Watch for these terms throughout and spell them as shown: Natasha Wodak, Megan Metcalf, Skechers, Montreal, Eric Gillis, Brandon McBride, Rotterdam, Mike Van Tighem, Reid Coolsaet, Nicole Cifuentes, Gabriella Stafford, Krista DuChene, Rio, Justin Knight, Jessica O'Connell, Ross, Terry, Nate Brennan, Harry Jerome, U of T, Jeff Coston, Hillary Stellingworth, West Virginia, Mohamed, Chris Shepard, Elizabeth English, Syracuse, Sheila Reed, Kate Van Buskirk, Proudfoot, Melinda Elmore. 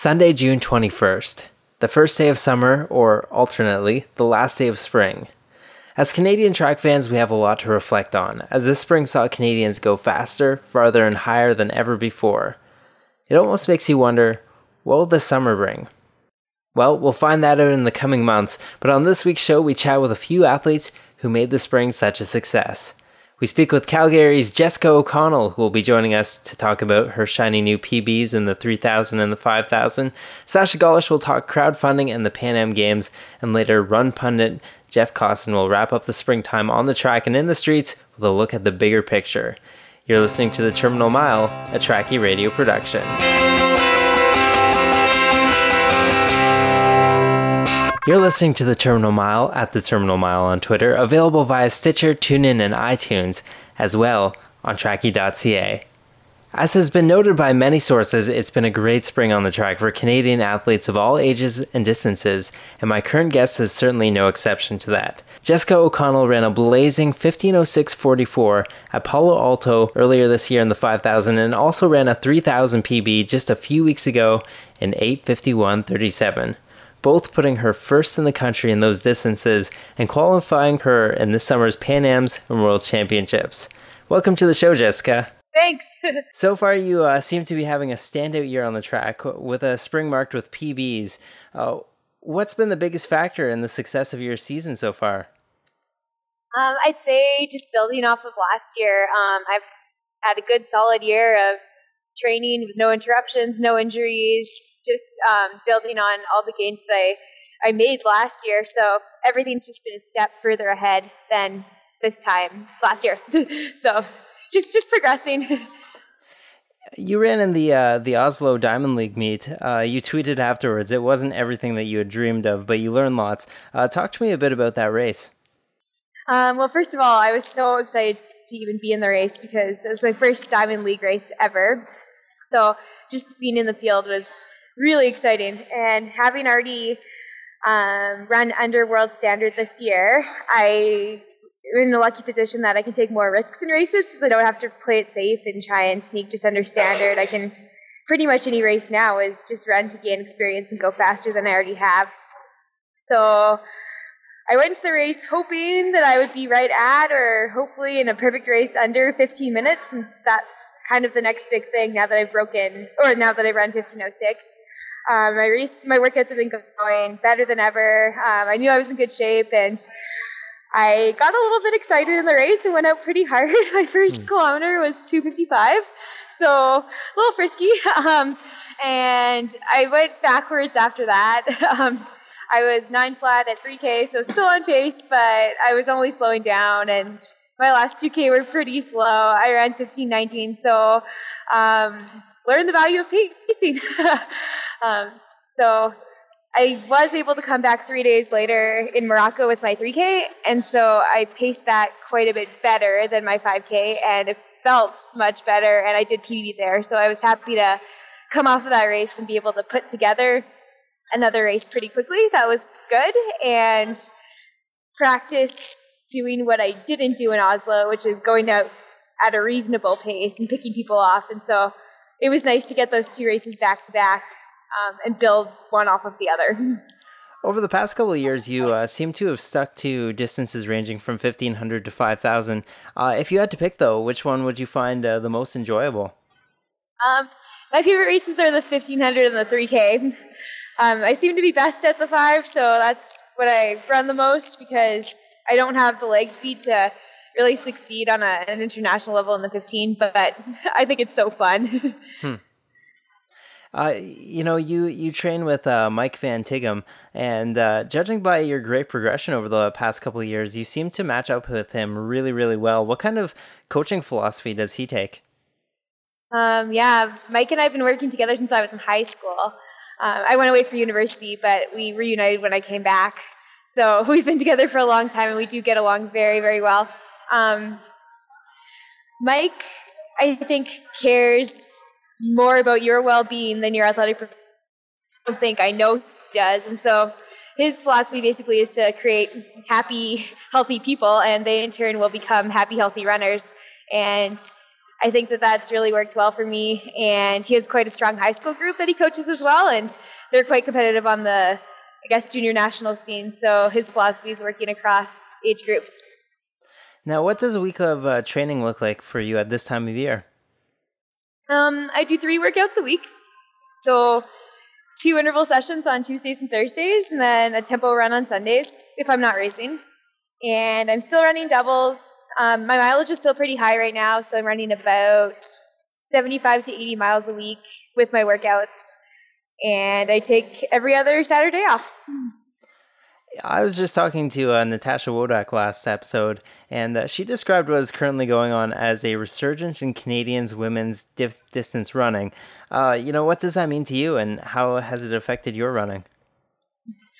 Sunday, June 21st, the first day of summer, or alternately, the last day of spring. As Canadian track fans, we have a lot to reflect on, as this spring saw Canadians go faster, farther, and higher than ever before. It almost makes you wonder, what will the summer bring? Well, we'll find that out in the coming months, but on this week's show, we chat with a few athletes who made the spring such a success. We speak with Calgary's Jessica O'Connell, who will be joining us to talk about her shiny new PBs in the 3,000 and the 5,000. Sasha Gollish will talk crowdfunding and the Pan Am Games, and later run pundit Jeff Coston will wrap up the springtime on the track and in the streets with a look at the bigger picture. You're listening to The Terminal Mile, a Tracky Radio production. You're listening to The Terminal Mile at The Terminal Mile on Twitter, available via Stitcher, TuneIn, and iTunes, as well on Tracky.ca. As has been noted by many sources, it's been a great spring on the track for Canadian athletes of all ages and distances, and my current guest is certainly no exception to that. Jessica O'Connell ran a blazing 15:06.44 at Palo Alto earlier this year in the 5,000, and also ran a 3,000 PB just a few weeks ago in 8:51.37. both putting her first in the country in those distances and qualifying her in this summer's Pan Ams and World Championships. Welcome to the show, Jessica. Thanks. So far, you seem to be having a standout year on the track with a spring marked with PBs. What's been the biggest factor in the success of your season so far? I'd say just building off of last year. I've had a good solid year of training with no interruptions, no injuries, just building on all the gains that I made last year. So everything's just been a step further ahead than this time last year. So just progressing. You ran in the Oslo Diamond League meet. You tweeted afterwards, it wasn't everything that you had dreamed of, but you learned lots. Talk to me a bit about that race. Well, first of all, I was so excited to even be in the race because that was my first Diamond League race ever. So just being in the field was really exciting. And having already run under world standard this year, I'm in a lucky position that I can take more risks in races because I don't have to play it safe and try and sneak just under standard. I can pretty much any race now is just run to gain experience and go faster than I already have. So I went to the race hoping that I would be right at or hopefully in a perfect race under 15 minutes, since that's kind of the next big thing now that I've now that I run 15:06. My workouts have been going better than ever. I knew I was in good shape, and I got a little bit excited in the race and went out pretty hard. My first kilometer was 2:55, so a little frisky. And I went backwards after that. I was 9 flat at 3K, so still on pace, but I was only slowing down, and my last 2K were pretty slow. I ran 15:19, so learned the value of pacing. So I was able to come back 3 days later in Morocco with my 3K, and so I paced that quite a bit better than my 5K, and it felt much better, and I did PB there, so I was happy to come off of that race and be able to put together another race pretty quickly. That was good, and practice doing what I didn't do in Oslo, which is going out at a reasonable pace and picking people off. And so it was nice to get those two races back to back and build one off of the other. Over the past couple of years, you seem to have stuck to distances ranging from 1,500 to 5,000. If you had to pick, though, which one would you find the most enjoyable? My favorite races are the 1,500 and the 3K. I seem to be best at the 5, so that's what I run the most because I don't have the leg speed to really succeed on an international level in the 15, but I think it's so fun. You train with Mike Van Tighem, and judging by your great progression over the past couple of years, you seem to match up with him really, really well. What kind of coaching philosophy does he take? Mike and I have been working together since I was in high school. I went away for university, but we reunited when I came back. So we've been together for a long time, and we do get along very, very well. Mike, I think, cares more about your well-being than your athletic performance. I don't think, I know he does. And so his philosophy basically is to create happy, healthy people, and they in turn will become happy, healthy runners. And I think that that's really worked well for me. And he has quite a strong high school group that he coaches as well, and they're quite competitive on the, I guess, junior national scene. So his philosophy is working across age groups. Now, what does a week of training look like for you at this time of year? I do 3 workouts a week. So 2 interval sessions on Tuesdays and Thursdays, and then a tempo run on Sundays if I'm not racing. And I'm still running doubles. My mileage is still pretty high right now, so I'm running about 75 to 80 miles a week with my workouts. And I take every other Saturday off. I was just talking to Natasha Wodak last episode, and she described what is currently going on as a resurgence in Canadians' women's distance running. What does that mean to you, and how has it affected your running?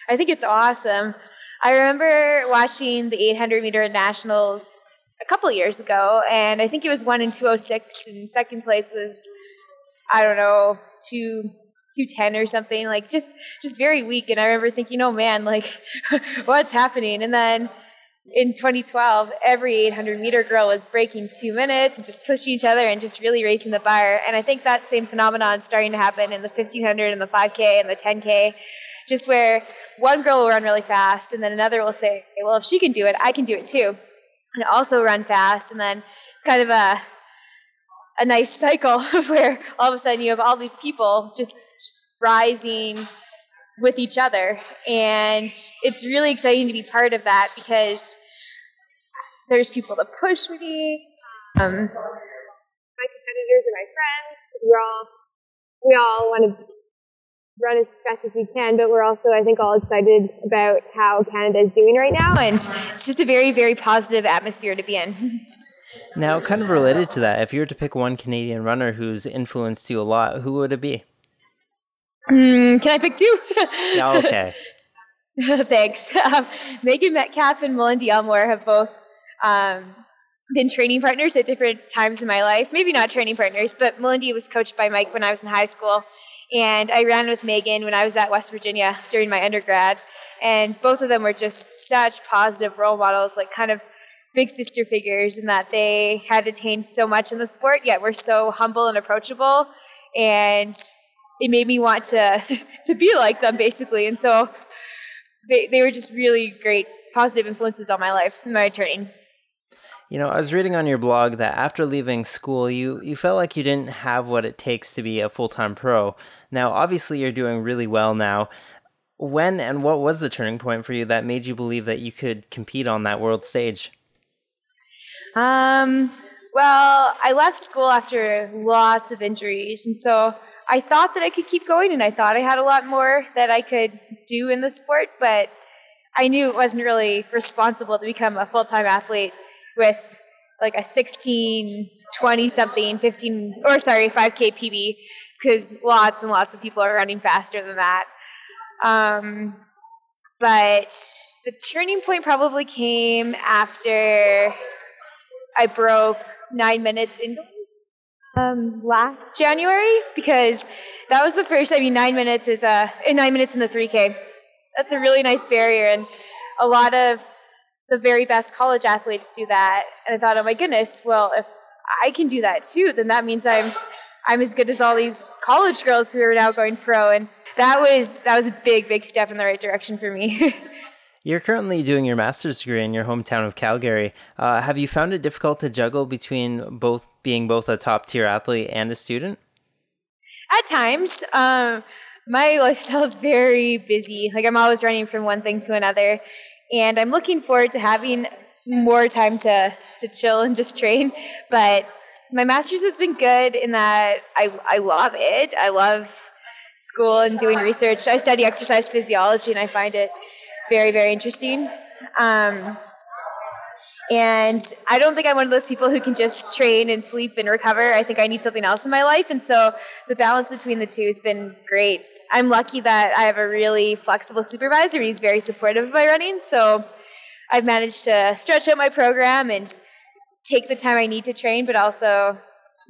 I think it's awesome. I remember watching the 800-meter nationals a couple years ago, and I think it was 1:2:06, and second place was, 2:10 or something, just very weak. And I remember thinking, oh man, what's happening? And then in 2012, every 800-meter girl was breaking 2 minutes and just pushing each other and just really racing the bar. And I think that same phenomenon is starting to happen in the 1500 and the 5K and the 10K, just where one girl will run really fast and then another will say, well, if she can do it, I can do it too, and also run fast. And then it's kind of a nice cycle where all of a sudden you have all these people just rising with each other. And it's really exciting to be part of that because there's people that push me, my competitors are my friends. We all want to run as fast as we can, but we're also, I think, all excited about how Canada is doing right now. And it's just a very, very positive atmosphere to be in. Now, kind of related to that, if you were to pick one Canadian runner who's influenced you a lot, who would it be? Can I pick 2? No, okay. Thanks. Megan Metcalf and Melinda Elmore have both been training partners at different times in my life. Maybe not training partners, but Melinda was coached by Mike when I was in high school, and I ran with Megan when I was at West Virginia during my undergrad. And both of them were just such positive role models, kind of big sister figures, in that they had attained so much in the sport, yet were so humble and approachable. And it made me want to be like them, basically. And so they were just really great positive influences on my life and my training. I was reading on your blog that after leaving school, you felt like you didn't have what it takes to be a full-time pro. Now, obviously, you're doing really well now. When and what was the turning point for you that made you believe that you could compete on that world stage? Well, I left school after lots of injuries, and so I thought that I could keep going, and I thought I had a lot more that I could do in the sport, but I knew it wasn't really responsible to become a full-time athlete with a 16, 20-something, 5K PB, because lots and lots of people are running faster than that. But the turning point probably came after I broke 9 minutes in last January, because that was the first. 9 minutes is 9 minutes in the 3K. That's a really nice barrier, and a lot of the very best college athletes do that. And I thought, oh my goodness, well, if I can do that too, then that means I'm as good as all these college girls who are now going pro. And that was a big, big step in the right direction for me. You're currently doing your master's degree in your hometown of Calgary. Have you found it difficult to juggle between being both a top-tier athlete and a student? At times. My lifestyle is very busy. I'm always running from one thing to another. And I'm looking forward to having more time to chill and just train. But my master's has been good in that I love it. I love school and doing research. I study exercise physiology, and I find it very, very interesting. And I don't think I'm one of those people who can just train and sleep and recover. I think I need something else in my life. And so the balance between the two has been great. I'm lucky that I have a really flexible supervisor. He's very supportive of my running, so I've managed to stretch out my program and take the time I need to train, but also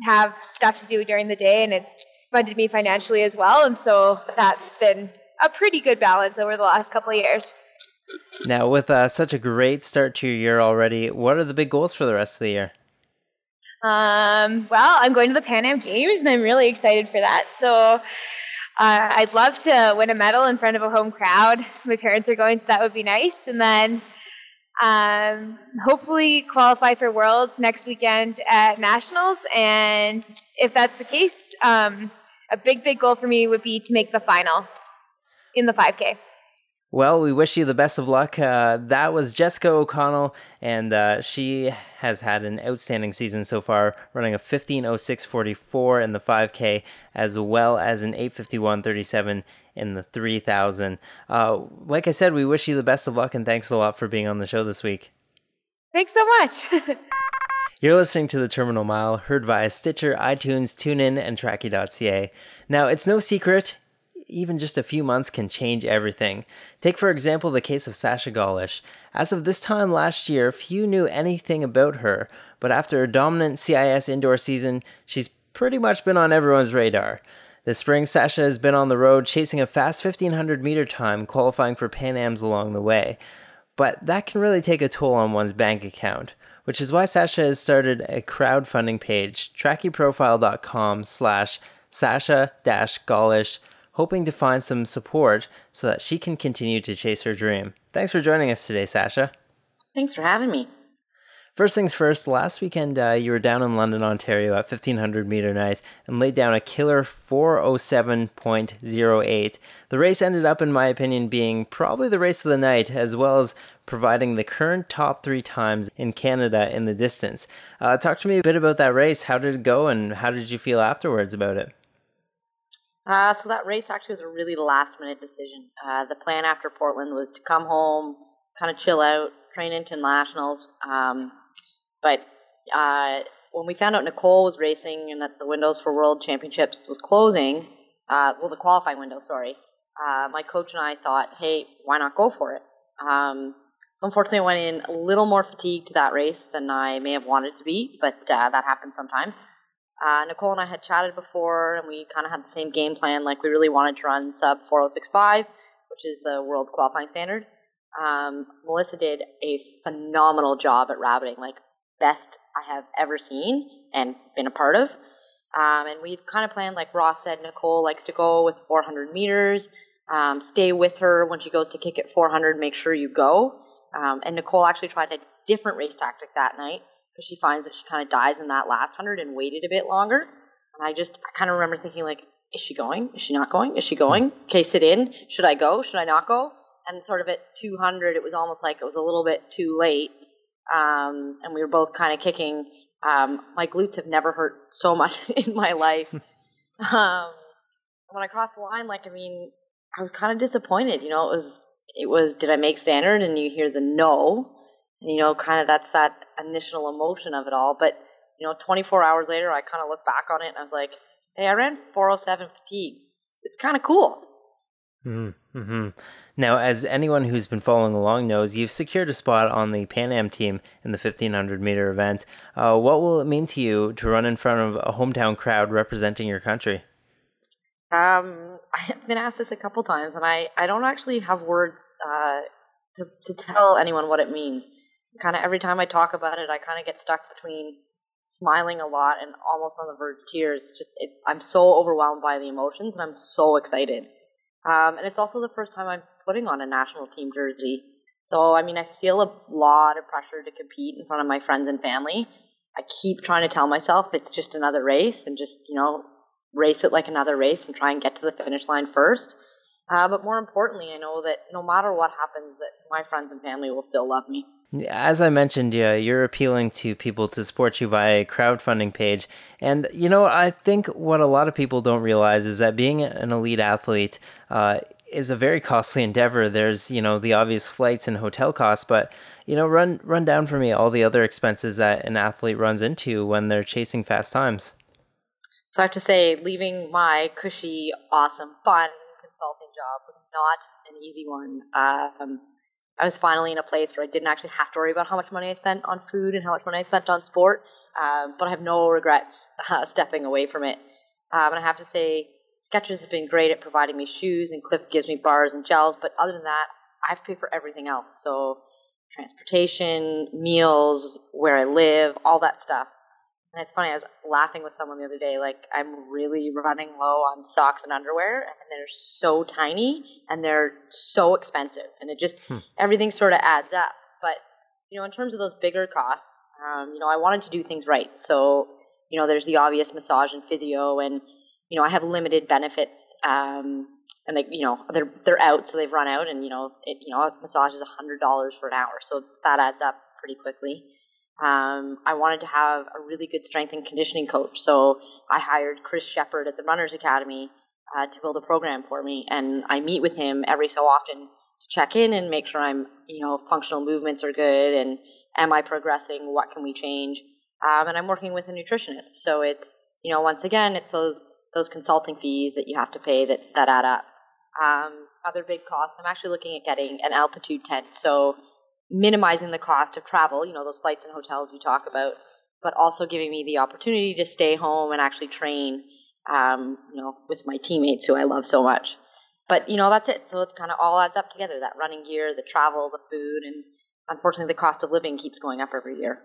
have stuff to do during the day, and it's funded me financially as well, and so that's been a pretty good balance over the last couple of years. Now, with such a great start to your year already, what are the big goals for the rest of the year? Well, I'm going to the Pan Am Games, and I'm really excited for that. So I'd love to win a medal in front of a home crowd. My parents are going, so that would be nice. And then hopefully qualify for Worlds next weekend at Nationals. And if that's the case, a big, big goal for me would be to make the final in the 5K. Well, we wish you the best of luck. That was Jessica O'Connell, and she has had an outstanding season so far, running a 15:06.44 in the 5K, as well as an 8:51.37 in the 3,000. Like I said, we wish you the best of luck, and thanks a lot for being on the show this week. Thanks so much. You're listening to The Terminal Mile, heard via Stitcher, iTunes, TuneIn, and Tracky.ca. Now, it's no secret, even just a few months can change everything. Take, for example, the case of Sasha Gollish. As of this time last year, few knew anything about her, but after a dominant CIS indoor season, she's pretty much been on everyone's radar. This spring, Sasha has been on the road chasing a fast 1,500-meter time, qualifying for Pan Ams along the way. But that can really take a toll on one's bank account, which is why Sasha has started a crowdfunding page, trackyprofile.com/Sasha-Gollish, hoping to find some support so that she can continue to chase her dream. Thanks for joining us today, Sasha. Thanks for having me. First things first, last weekend you were down in London, Ontario at 1,500 meter night and laid down a killer 4:07.08. The race ended up, in my opinion, being probably the race of the night, as well as providing the current top three times in Canada in the distance. Talk to me a bit about that race. How did it go, and how did you feel afterwards about it? So that race actually was a really last-minute decision. The plan after Portland was to come home, kind of chill out, train into nationals. But when we found out Nicole was racing and that the windows for World Championships was closing, the qualifying window, my coach and I thought, hey, why not go for it? So unfortunately, I went in a little more fatigued to that race than I may have wanted to be, but that happens sometimes. Nicole and I had chatted before, and we kind of had the same game plan. Like, we really wanted to run sub 4:06.5, which is the world qualifying standard. Melissa did a phenomenal job at rabbiting, like best I have ever seen and been a part of. And we kind of planned, like Ross said, Nicole likes to go with 400 meters. Stay with her when she goes to kick at 400. Make sure you go. And Nicole actually tried a different race tactic that night. She finds that she kind of dies in that last 100 and waited a bit longer. And I kind of remember thinking, like, is she going? Is she not going? Is she going? Okay, sit in. Should I go? Should I not go? And sort of at 200, it was almost like it was a little bit too late. And we were both kind of kicking. My glutes have never hurt so much in my life. When I crossed the line, I was kind of disappointed. It was, did I make standard? And you hear the no. Kind of that's that initial emotion of it all. But, 24 hours later, I kind of look back on it, and I was like, hey, I ran 4:07 fatigue. It's kind of cool. Mm-hmm. Now, as anyone who's been following along knows, you've secured a spot on the Pan Am team in the 1,500-meter event. What will it mean to you to run in front of a hometown crowd representing your country? I've been asked this a couple times, and I don't actually have words to tell anyone what it means. Kind of every time I talk about it, I kind of get stuck between smiling a lot and almost on the verge of tears. I'm so overwhelmed by the emotions, and I'm so excited. And it's also the first time I'm putting on a national team jersey. So, I feel a lot of pressure to compete in front of my friends and family. I keep trying to tell myself it's just another race and just, race it like another race and try and get to the finish line first. But more importantly, I know that no matter what happens, that my friends and family will still love me. As I mentioned, you're appealing to people to support you via a crowdfunding page. And, I think what a lot of people don't realize is that being an elite athlete is a very costly endeavor. There's, the obvious flights and hotel costs, but, run down for me all the other expenses that an athlete runs into when they're chasing fast times. So I have to say, leaving my cushy, awesome, fun consulting job was not an easy one. I was finally in a place where I didn't actually have to worry about how much money I spent on food and how much money I spent on sport, but I have no regrets stepping away from it. And I have to say, Skechers has been great at providing me shoes, and Cliff gives me bars and gels, but other than that, I have to pay for everything else. So transportation, meals, where I live, all that stuff. And it's funny, I was laughing with someone the other day, like, I'm really running low on socks and underwear, and they're so tiny, and they're so expensive, and it just, everything sort of adds up. But, you know, in terms of those bigger costs, you know, I wanted to do things right. So, you know, there's the obvious massage and physio, and, you know, I have limited benefits, and they, you know, they're out, so they've run out, and, you know, it, you know, massage is $100 for an hour, so that adds up pretty quickly. I wanted to have a really good strength and conditioning coach, so I hired Chris Shepard at the Runners Academy to build a program for me, and I meet with him every so often to check in and make sure I'm, you know, functional movements are good, and am I progressing, what can we change, and I'm working with a nutritionist, so it's, you know, once again, it's those consulting fees that you have to pay that add up. Other big costs, I'm actually looking at getting an altitude tent, so minimizing the cost of travel, you know, those flights and hotels you talk about, but also giving me the opportunity to stay home and actually train, you know, with my teammates who I love so much. But, you know, that's it. So it kind of all adds up together, that running gear, the travel, the food, and unfortunately the cost of living keeps going up every year.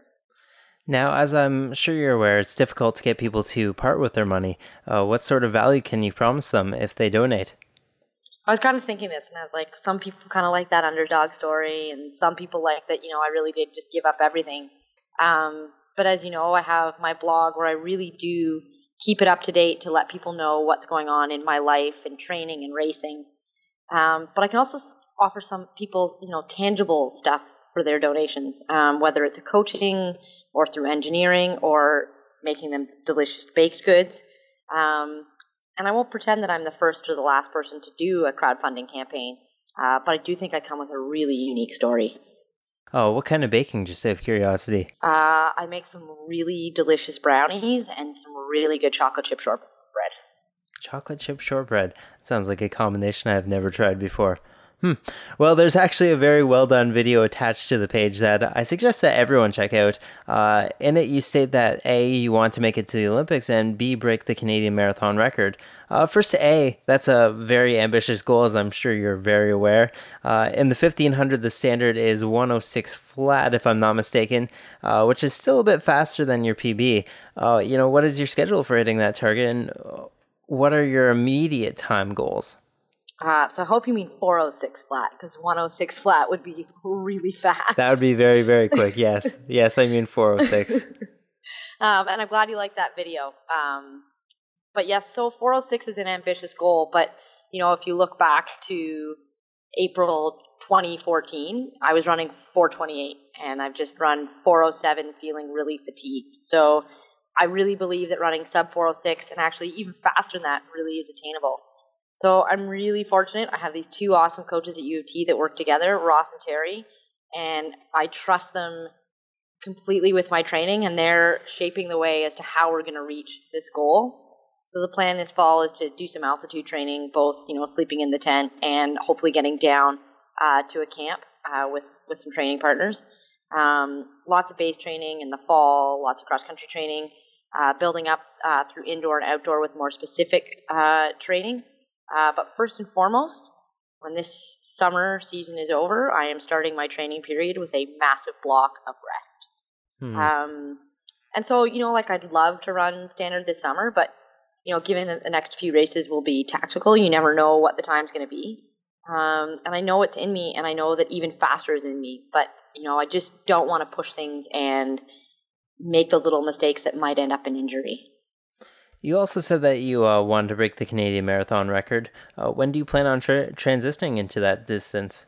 Now, as I'm sure you're aware, it's difficult to get people to part with their money. What sort of value can you promise them if they donate? I was kind of thinking this, and I was like, some people kind of like that underdog story, and some people like that, you know, I really did just give up everything. But as you know, I have my blog where I really do keep it up to date to let people know what's going on in my life and training and racing. But I can also offer some people, you know, tangible stuff for their donations, whether it's a coaching or through engineering or making them delicious baked goods. And I won't pretend that I'm the first or the last person to do a crowdfunding campaign, but I do think I come with a really unique story. Oh, what kind of baking, just out of curiosity? I make some really delicious brownies and some really good chocolate chip shortbread. Chocolate chip shortbread. Sounds like a combination I've never tried before. Well, there's actually a very well done video attached to the page that I suggest that everyone check out. In it, you state that A, you want to make it to the Olympics, and B, break the Canadian marathon record. First, A, that's a very ambitious goal, as I'm sure you're very aware. In the 1500, the standard is 1:06 flat, if I'm not mistaken, which is still a bit faster than your PB. You know, what is your schedule for hitting that target, and what are your immediate time goals? So I hope you mean 4:06 flat, because 1:06 flat would be really fast. That would be very, very quick, yes. Yes, I mean 4:06. And I'm glad you liked that video. But yes, so 4:06 is an ambitious goal, but, you know, if you look back to April 2014, I was running 4:28, and I've just run 4:07 feeling really fatigued. So I really believe that running sub 4:06 and actually even faster than that really is attainable. So I'm really fortunate. I have these two awesome coaches at U of T that work together, Ross and Terry, and I trust them completely with my training, and they're shaping the way as to how we're going to reach this goal. So the plan this fall is to do some altitude training, both, you know, sleeping in the tent and hopefully getting down to a camp with some training partners. Lots of base training in the fall, lots of cross-country training, building up through indoor and outdoor with more specific training. But first and foremost, when this summer season is over, I am starting my training period with a massive block of rest. And so, you know, like, I'd love to run standard this summer, but, you know, given that the next few races will be tactical, you never know what the time's going to be. And I know it's in me, and I know that even faster is in me, but, you know, I just don't want to push things and make those little mistakes that might end up in injury. You also said that you wanted to break the Canadian marathon record. When do you plan on transitioning into that distance?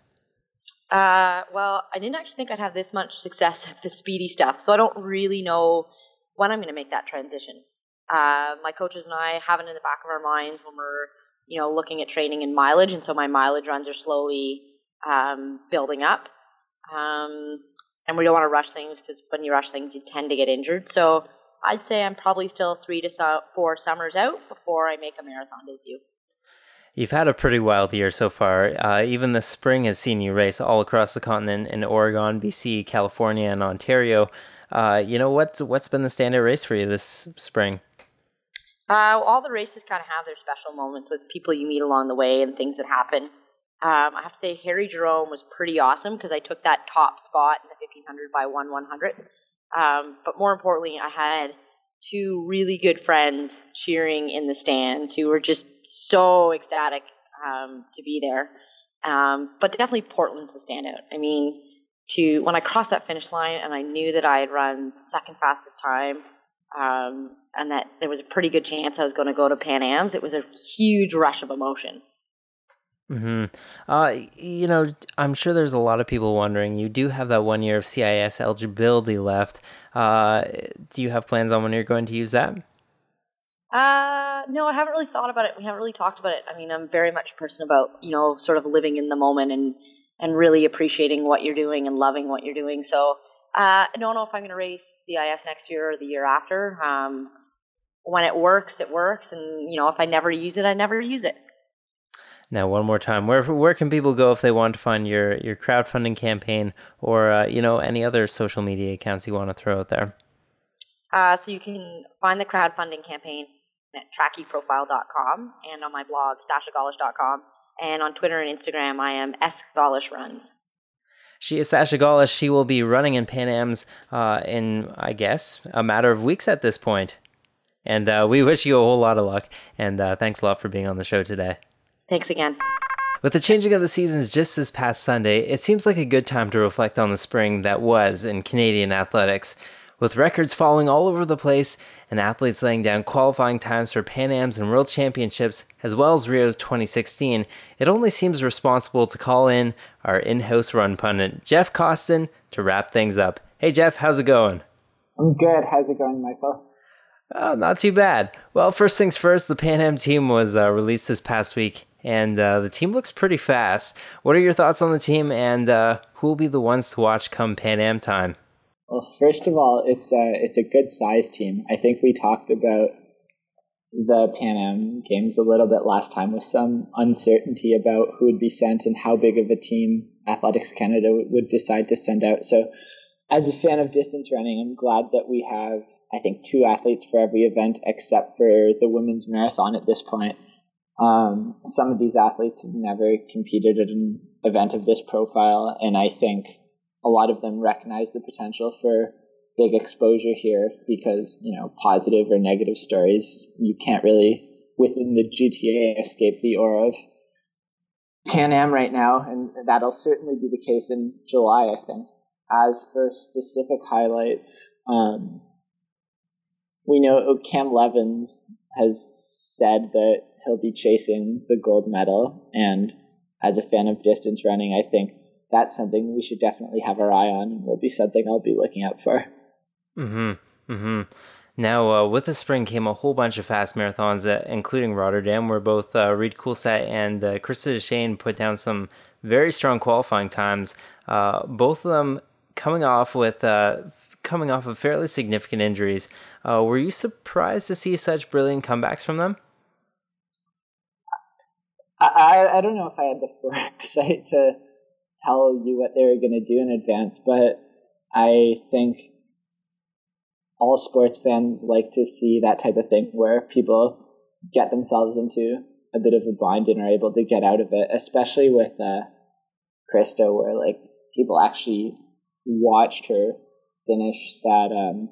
Well, I didn't actually think I'd have this much success at the speedy stuff, so I don't really know when I'm going to make that transition. My coaches and I have it in the back of our minds when we're, you know, looking at training and mileage, and so my mileage runs are slowly building up. And we don't want to rush things, because when you rush things, you tend to get injured. So I'd say I'm probably still 3 to 4 summers out before I make a marathon debut. You've had a pretty wild year so far. Even this spring has seen you race all across the continent in Oregon, BC, California, and Ontario. You know, what's been the standout race for you this spring? All the races kind of have their special moments with people you meet along the way and things that happen. I have to say Harry Jerome was pretty awesome, because I took that top spot in the 1500 by 1/100. But more importantly, I had two really good friends cheering in the stands who were just so ecstatic to be there. But definitely Portland's the standout. I mean, when I crossed that finish line and I knew that I had run second fastest time and that there was a pretty good chance I was going to go to Pan Am's, it was a huge rush of emotion. Mm-hmm. You know, I'm sure there's a lot of people wondering, you do have that 1 year of CIS eligibility left. Do you have plans on when you're going to use that? No, I haven't really thought about it. We haven't really talked about it. I mean, I'm very much a person about, you know, sort of living in the moment and really appreciating what you're doing and loving what you're doing. So, I don't know if I'm going to race CIS next year or the year after. When it works. And, you know, if I never use it, I never use it. Now, one more time, where can people go if they want to find your crowdfunding campaign or, you know, any other social media accounts you want to throw out there? So you can find the crowdfunding campaign at trackyprofile.com and on my blog, sashagollish.com. And on Twitter and Instagram, I am sgollishruns. She is Sasha Gollish. She will be running in Pan Am's in, I guess, a matter of weeks at this point. And we wish you a whole lot of luck. And thanks a lot for being on the show today. Thanks again. With the changing of the seasons just this past Sunday, it seems like a good time to reflect on the spring that was in Canadian athletics. With records falling all over the place and athletes laying down qualifying times for Pan Ams and World Championships, as well as Rio 2016, it only seems responsible to call in our in-house run pundit, Jeff Coston, to wrap things up. Hey Jeff, how's it going? I'm good. How's it going, Michael? Oh, not too bad. Well, first things first, the Pan Am team was released this past week, and the team looks pretty fast. What are your thoughts on the team, and who will be the ones to watch come Pan Am time? Well, first of all, it's a good size team. I think we talked about the Pan Am Games a little bit last time with some uncertainty about who would be sent and how big of a team Athletics Canada would decide to send out. So as a fan of distance running, I'm glad that we have, I think, two athletes for every event except for the women's marathon at this point. Some of these athletes have never competed at an event of this profile, and I think a lot of them recognize the potential for big exposure here because, you know, positive or negative stories, you can't really, within the GTA, escape the aura of Pan Am right now, and that'll certainly be the case in July, I think. As for specific highlights, we know Cam Levens has said that he'll be chasing the gold medal, and as a fan of distance running, I think that's something we should definitely have our eye on and will be something I'll be looking out for. Mm-hmm. Mm-hmm. Now, with the spring came a whole bunch of fast marathons, including Rotterdam, where both Reid Coolsaet and Krista DuChene put down some very strong qualifying times, both of them coming off of fairly significant injuries. Were you surprised to see such brilliant comebacks from them? I don't know if I had the foresight to tell you what they were going to do in advance, but I think all sports fans like to see that type of thing where people get themselves into a bit of a bind and are able to get out of it, especially with Krista, where like people actually watched her finish that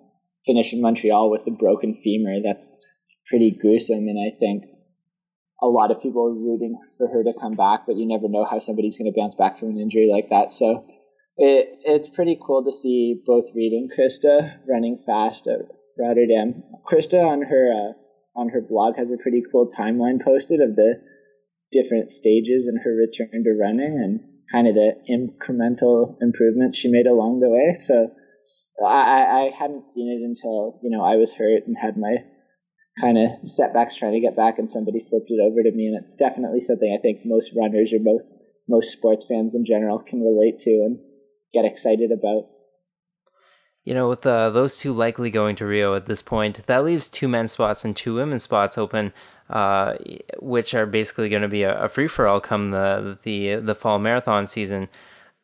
finish in Montreal with a broken femur. That's pretty gruesome, and I think a lot of people are rooting for her to come back, but you never know how somebody's going to bounce back from an injury like that. So it's pretty cool to see both Reid and Krista running fast at Rotterdam. Krista on her blog has a pretty cool timeline posted of the different stages in her return to running and kind of the incremental improvements she made along the way. So I hadn't seen it until, you know, I was hurt and had my kind of setbacks trying to get back, and somebody flipped it over to me, and it's definitely something I think most runners or most sports fans in general can relate to and get excited about. You know, with those two likely going to Rio at this point, that leaves two men's spots and two women's spots open, which are basically going to be a free-for-all come the fall marathon season.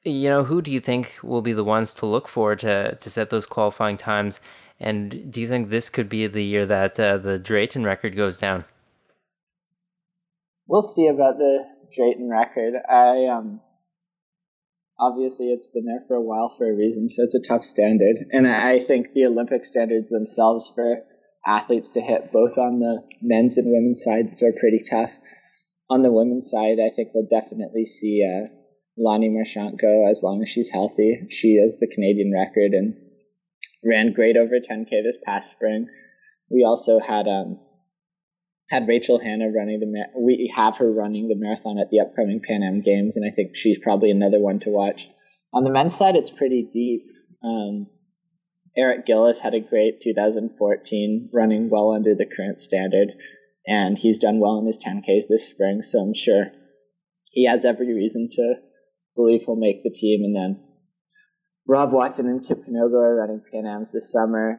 You know, who do you think will be the ones to look for to set those qualifying times? And do you think this could be the year that the Drayton record goes down? We'll see about the Drayton record. I obviously, it's been there for a while for a reason, so it's a tough standard. And I think the Olympic standards themselves for athletes to hit, both on the men's and women's sides, are pretty tough. On the women's side, I think we'll definitely see Lonnie Marchant go as long as she's healthy. She is the Canadian record and ran great over 10K this past spring. We also had Rachel Hanna running the marathon at the upcoming Pan Am Games, and I think she's probably another one to watch. On the men's side, it's pretty deep. Eric Gillis had a great 2014, running well under the current standard, and he's done well in his 10Ks this spring, so I'm sure he has every reason to believe he'll make the team. And then Rob Watson and Kip Canoga are running Pan Ams this summer.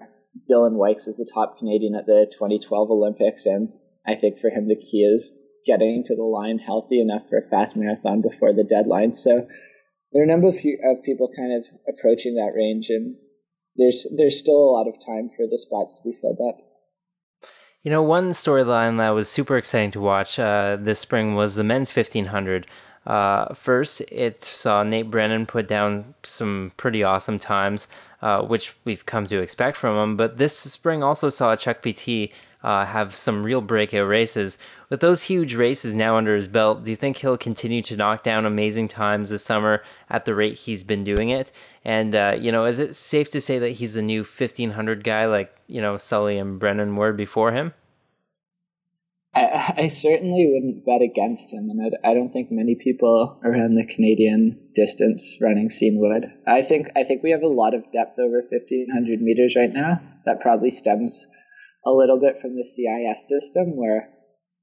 Dylan Wykes was the top Canadian at the 2012 Olympics, and I think for him the key is getting to the line healthy enough for a fast marathon before the deadline. So there are a number of people kind of approaching that range, and there's still a lot of time for the spots to be filled up. You know, one storyline that was super exciting to watch this spring was the men's 1500. First, it saw Nate Brennan put down some pretty awesome times, which we've come to expect from him. But this spring also saw Chuck Pitti have some real breakout races. With those huge races now under his belt, do you think he'll continue to knock down amazing times this summer at the rate he's been doing it? And, is it safe to say that he's the new 1500 guy like, Sully and Brennan were before him? I certainly wouldn't bet against him, and I don't think many people around the Canadian distance running scene would. I think we have a lot of depth over 1,500 meters right now. That probably stems a little bit from the CIS system, where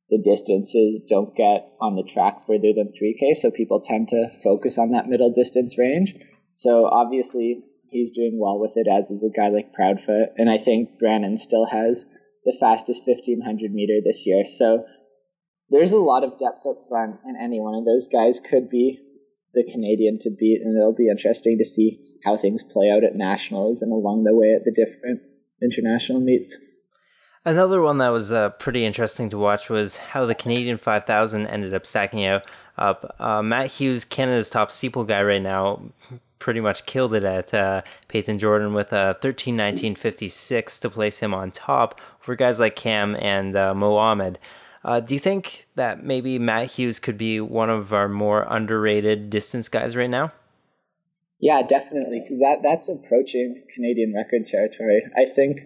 the distances don't get on the track further than 3K, so people tend to focus on that middle distance range. So obviously he's doing well with it, as is a guy like Proudfoot, and I think Brannon still has the fastest 1500 meter this year. So there's a lot of depth up front, and any one of those guys could be the Canadian to beat, and it'll be interesting to see how things play out at nationals and along the way at the different international meets. Another one that was pretty interesting to watch was how the Canadian 5000 ended up stacking up. Matt Hughes, Canada's top steeple guy right now, pretty much killed it at Peyton Jordan with a 13:19:56 to place him on top for guys like Cam and Mohamed. Do you think that maybe Matt Hughes could be one of our more underrated distance guys right now? Yeah, definitely, because that's approaching Canadian record territory. I think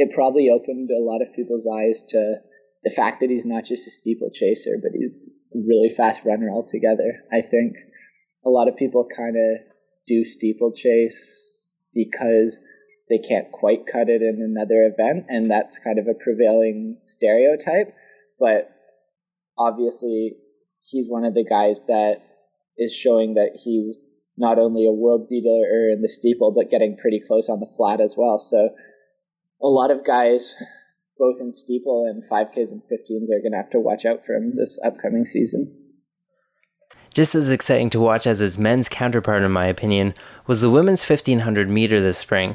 it probably opened a lot of people's eyes to the fact that he's not just a steeplechaser, but he's a really fast runner altogether. I think a lot of people kind of do steeplechase because they can't quite cut it in another event, and that's kind of a prevailing stereotype. But obviously, he's one of the guys that is showing that he's not only a world beater in the steeple, but getting pretty close on the flat as well. So a lot of guys, both in steeple and 5Ks and 15s, are going to have to watch out for him this upcoming season. Just as exciting to watch as his men's counterpart, in my opinion, was the women's 1500 meter this spring.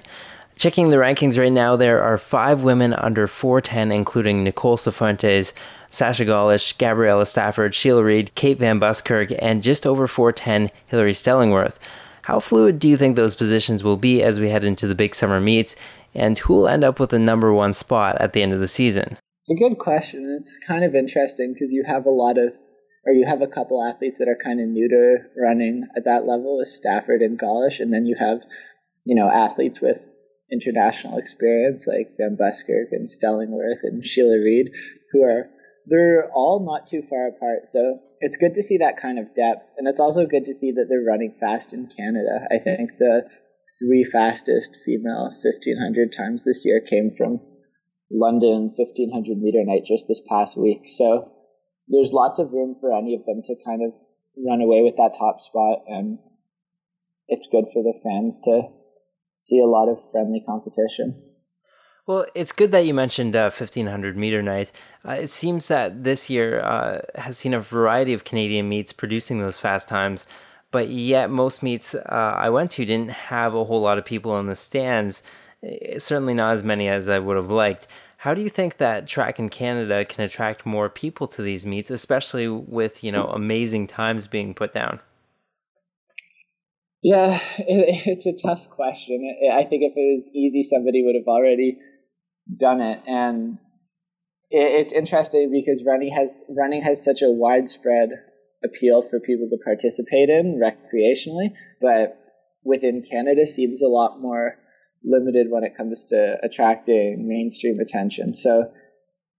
Checking the rankings right now, there are 5 women under 410, including Nicole Cifuentes, Sasha Gollish, Gabriella Stafford, Sheila Reed, Kate Van Buskirk, and just over 410, Hillary Stellingworth. How fluid do you think those positions will be as we head into the big summer meets, and who will end up with the number 1 spot at the end of the season? It's a good question. It's kind of interesting because you have a couple athletes that are kind of new to running at that level with Stafford and Gollish, and then you have, athletes with international experience like Van Buskirk and Stellingworth and Sheila Reed, they're all not too far apart. So it's good to see that kind of depth, and it's also good to see that they're running fast in Canada. I think the 3 fastest female 1500 times this year came from London 1500 meter night just this past week. So there's lots of room for any of them to kind of run away with that top spot, and it's good for the fans to see a lot of friendly competition. Well, it's good that you mentioned 1500 meter night. It seems that this year has seen a variety of Canadian meets producing those fast times, but yet most meets I went to didn't have a whole lot of people in the stands, certainly not as many as I would have liked. How do you think that track in Canada can attract more people to these meets, especially with, amazing times being put down? Yeah, it's a tough question. I think if it was easy, somebody would have already done it. And it's interesting because running has such a widespread appeal for people to participate in recreationally, but within Canada seems a lot more limited when it comes to attracting mainstream attention. So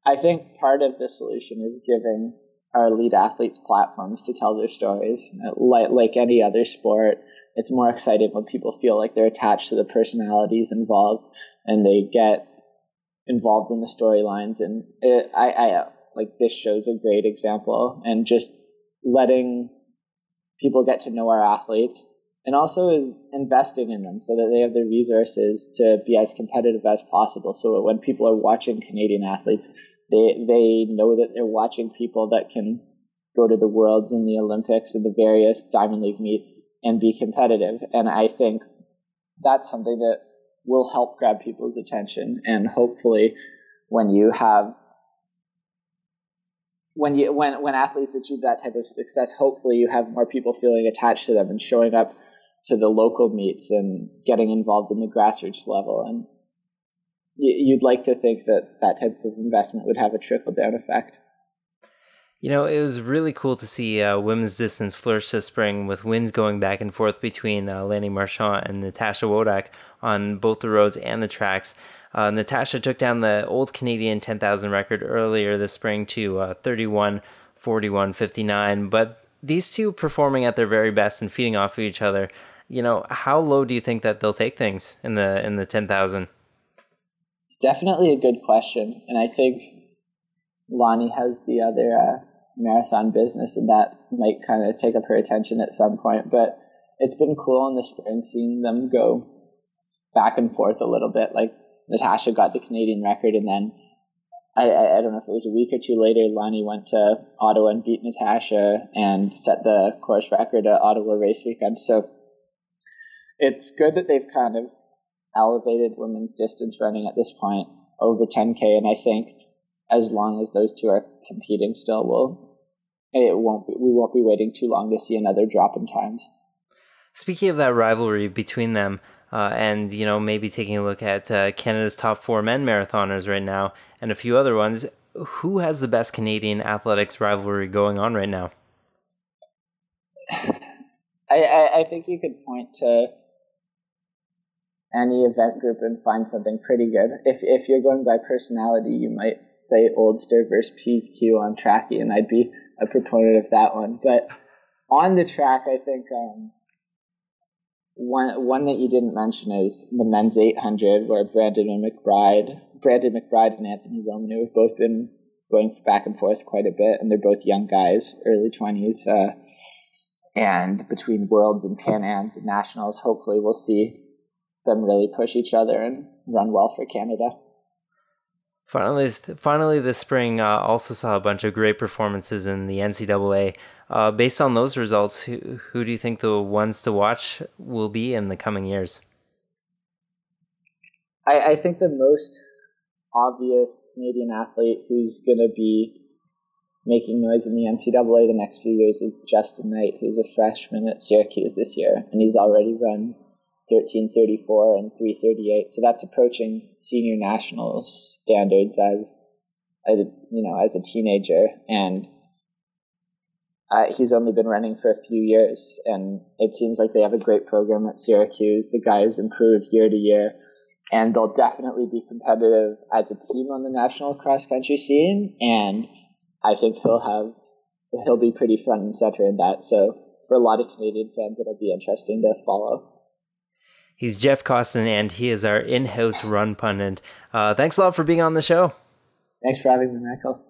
I think part of the solution is giving our elite athletes platforms to tell their stories. Like any other sport, it's more exciting when people feel like they're attached to the personalities involved and they get involved in the storylines. And I like this show's a great example, and just letting people get to know our athletes, and also is investing in them so that they have the resources to be as competitive as possible. So when people are watching Canadian athletes, they know that they're watching people that can go to the Worlds and the Olympics and the various Diamond League meets and be competitive. And I think that's something that will help grab people's attention. And hopefully when athletes achieve that type of success, hopefully you have more people feeling attached to them and showing up to the local meets and getting involved in the grassroots level. And you'd like to think that that type of investment would have a trickle-down effect. You know, it was really cool to see women's distance flourish this spring, with wins going back and forth between Lonnie Marchant and Natasha Wodak on both the roads and the tracks. Natasha took down the old Canadian 10,000 record earlier this spring to 31:41:59, but these two performing at their very best and feeding off of each other. You know, how low do you think that they'll take things in the 10,000? It's definitely a good question, and I think Lonnie has the other marathon business, and that might kind of take up her attention at some point. But it's been cool in the spring seeing them go back and forth a little bit. Like Natasha got the Canadian record, and then I don't know if it was a week or two later, Lonnie went to Ottawa and beat Natasha and set the course record at Ottawa race weekend. So it's good that they've kind of elevated women's distance running at this point over 10K, and I think as long as those two are competing still, we won't be waiting too long to see another drop in times. Speaking of that rivalry between them, and you know, maybe taking a look at Canada's top 4 men marathoners right now and a few other ones, who has the best Canadian athletics rivalry going on right now? I think you could point to any event group and find something pretty good. If you're going by personality, you might say Oldster versus PQ on Tracky, and I'd be a proponent of that one. But on the track, I think one that you didn't mention is the men's 800, where Brandon McBride and Anthony Romano have both been going back and forth quite a bit, and they're both young guys, early 20s. And between Worlds and Pan Ams and Nationals, hopefully we'll see them really push each other and run well for Canada. Finally this spring also saw a bunch of great performances in the NCAA. Based on those results, who do you think the ones to watch will be in the coming years? I think the most obvious Canadian athlete who's going to be making noise in the NCAA the next few years is Justin Knight, who's a freshman at Syracuse this year, and he's already run 13:34 and 3:38, so that's approaching senior national standards as a teenager, and he's only been running for a few years, and it seems like they have a great program at Syracuse. The guys improve year to year, and they'll definitely be competitive as a team on the national cross country scene, and I think he'll be pretty front and center in that. So for a lot of Canadian fans, it'll be interesting to follow. He's Jeff Coston, and he is our in-house run pundit. Thanks a lot for being on the show. Thanks for having me, Michael.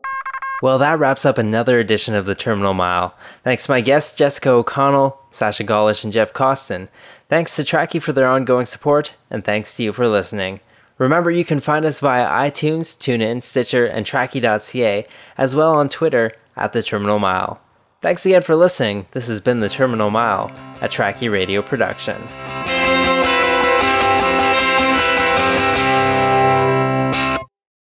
Well, that wraps up another edition of The Terminal Mile. Thanks to my guests, Jessica O'Connell, Sasha Gollish, and Jeff Coston. Thanks to Tracky for their ongoing support, and thanks to you for listening. Remember, you can find us via iTunes, TuneIn, Stitcher, and Tracky.ca, as well on Twitter at The Terminal Mile. Thanks again for listening. This has been The Terminal Mile, a Tracky Radio production.